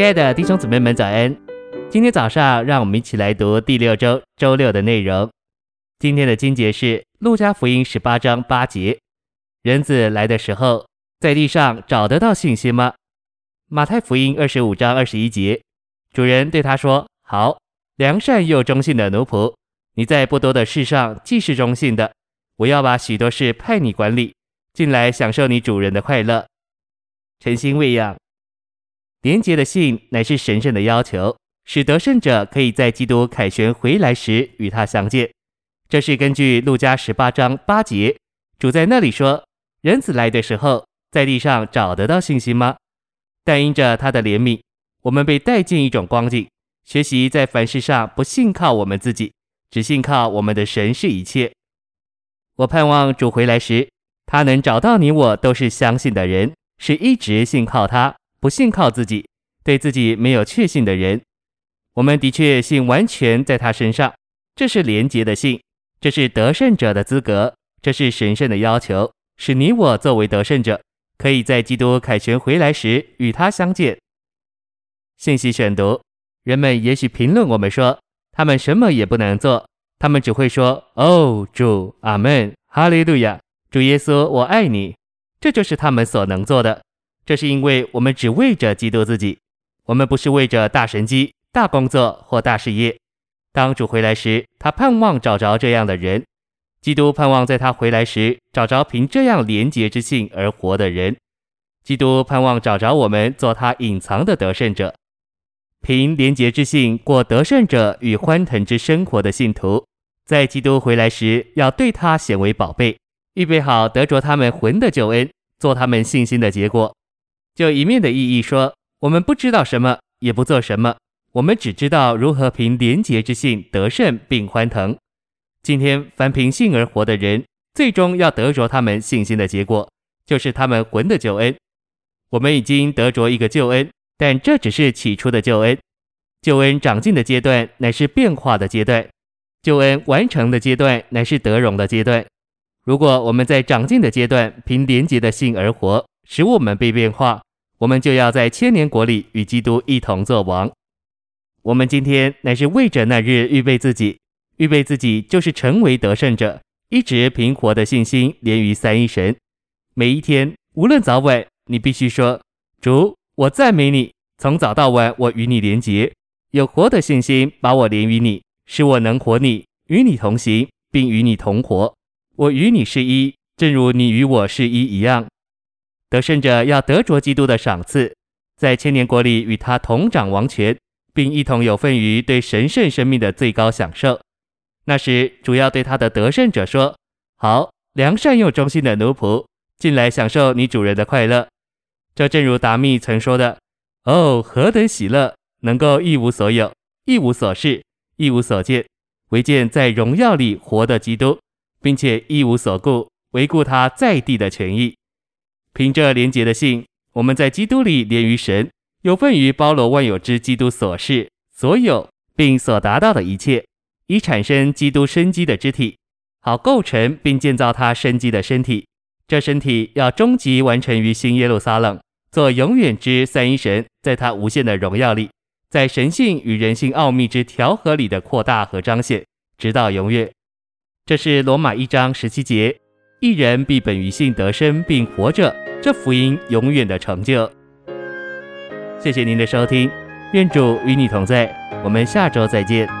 亲爱的弟兄姊妹们早安，今天早上让我们一起来读第六周周六的内容。今天的经节是路加福音18章8节，人子来的时候，在地上找得到信心吗？马太福音25章21节，主人对他说，好，良善又忠信的奴仆，你在不多的事上既是忠信的，我要把许多事派你管理，进来享受你主人的快乐。诚心喂养。廉洁的信乃是神圣的要求，使得胜者可以在基督凯旋回来时与他相见。这是根据路加18章8节，主在那里说，人子来的时候，在地上找得到信心吗？但因着他的怜悯，我们被带进一种光景，学习在凡事上不信靠我们自己，只信靠我们的神是一切。我盼望主回来时，他能找到你我都是相信的人，是一直信靠他，不信靠自己，对自己没有确信的人。我们的确信完全在他身上，这是廉洁的信，这是得胜者的资格，这是神圣的要求，使你我作为得胜者，可以在基督凯旋回来时与他相见。信息选读。人们也许评论我们说，他们什么也不能做，他们只会说，哦，主，阿们，哈利路亚，主耶稣，我爱你。这就是他们所能做的。这是因为我们只为着基督自己，我们不是为着大神机、大工作或大事业。当主回来时，他盼望找着这样的人。基督盼望在他回来时找着凭这样廉洁之信而活的人。基督盼望找着我们做他隐藏的得胜者。凭廉洁之信过得胜者与欢腾之生活的信徒，在基督回来时要对他显为宝贝，预备好得着他们魂的救恩，做他们信心的结果。就一面的意义说，我们不知道什么，也不做什么，我们只知道如何凭廉洁之信得胜并欢腾。今天凡凭信而活的人，最终要得着他们信心的结果，就是他们魂的救恩。我们已经得着一个救恩，但这只是起初的救恩。救恩长进的阶段乃是变化的阶段，救恩完成的阶段乃是得荣的阶段。如果我们在长进的阶段凭廉洁的信而活，使我们被变化，我们就要在千年国里与基督一同作王。我们今天乃是为着那日预备自己，预备自己就是成为得胜者，一直凭活的信心连于三一神。每一天无论早晚，你必须说，主，我赞美你，从早到晚我与你连结，有活的信心把我连于你，使我能活你，与你同行，并与你同活。我与你是一，正如你与我是一一样。得胜者要得着基督的赏赐，在千年国里与他同掌王权，并一同有份于对神圣生命的最高享受。那时主要对他的得胜者说，好，良善又忠心的奴仆，进来享受你主人的快乐。这正如达密曾说的，哦，何等喜乐，能够一无所有，一无所事，一无所见，唯见在荣耀里活的基督，并且一无所顾，唯顾他在地的权益。凭着廉洁的信，我们在基督里连于神，有份于包罗万有之基督所是、所有并所达到的一切，以产生基督生机的肢体，好构成并建造他生机的身体。这身体要终极完成于新耶路撒冷，做永远之三一神在他无限的荣耀里，在神性与人性奥秘之调和里的扩大和彰显，直到永远。这是罗马1章17节，一人必本于信得生并活着，这福音永远的成就。谢谢您的收听，愿主与你同在，我们下周再见。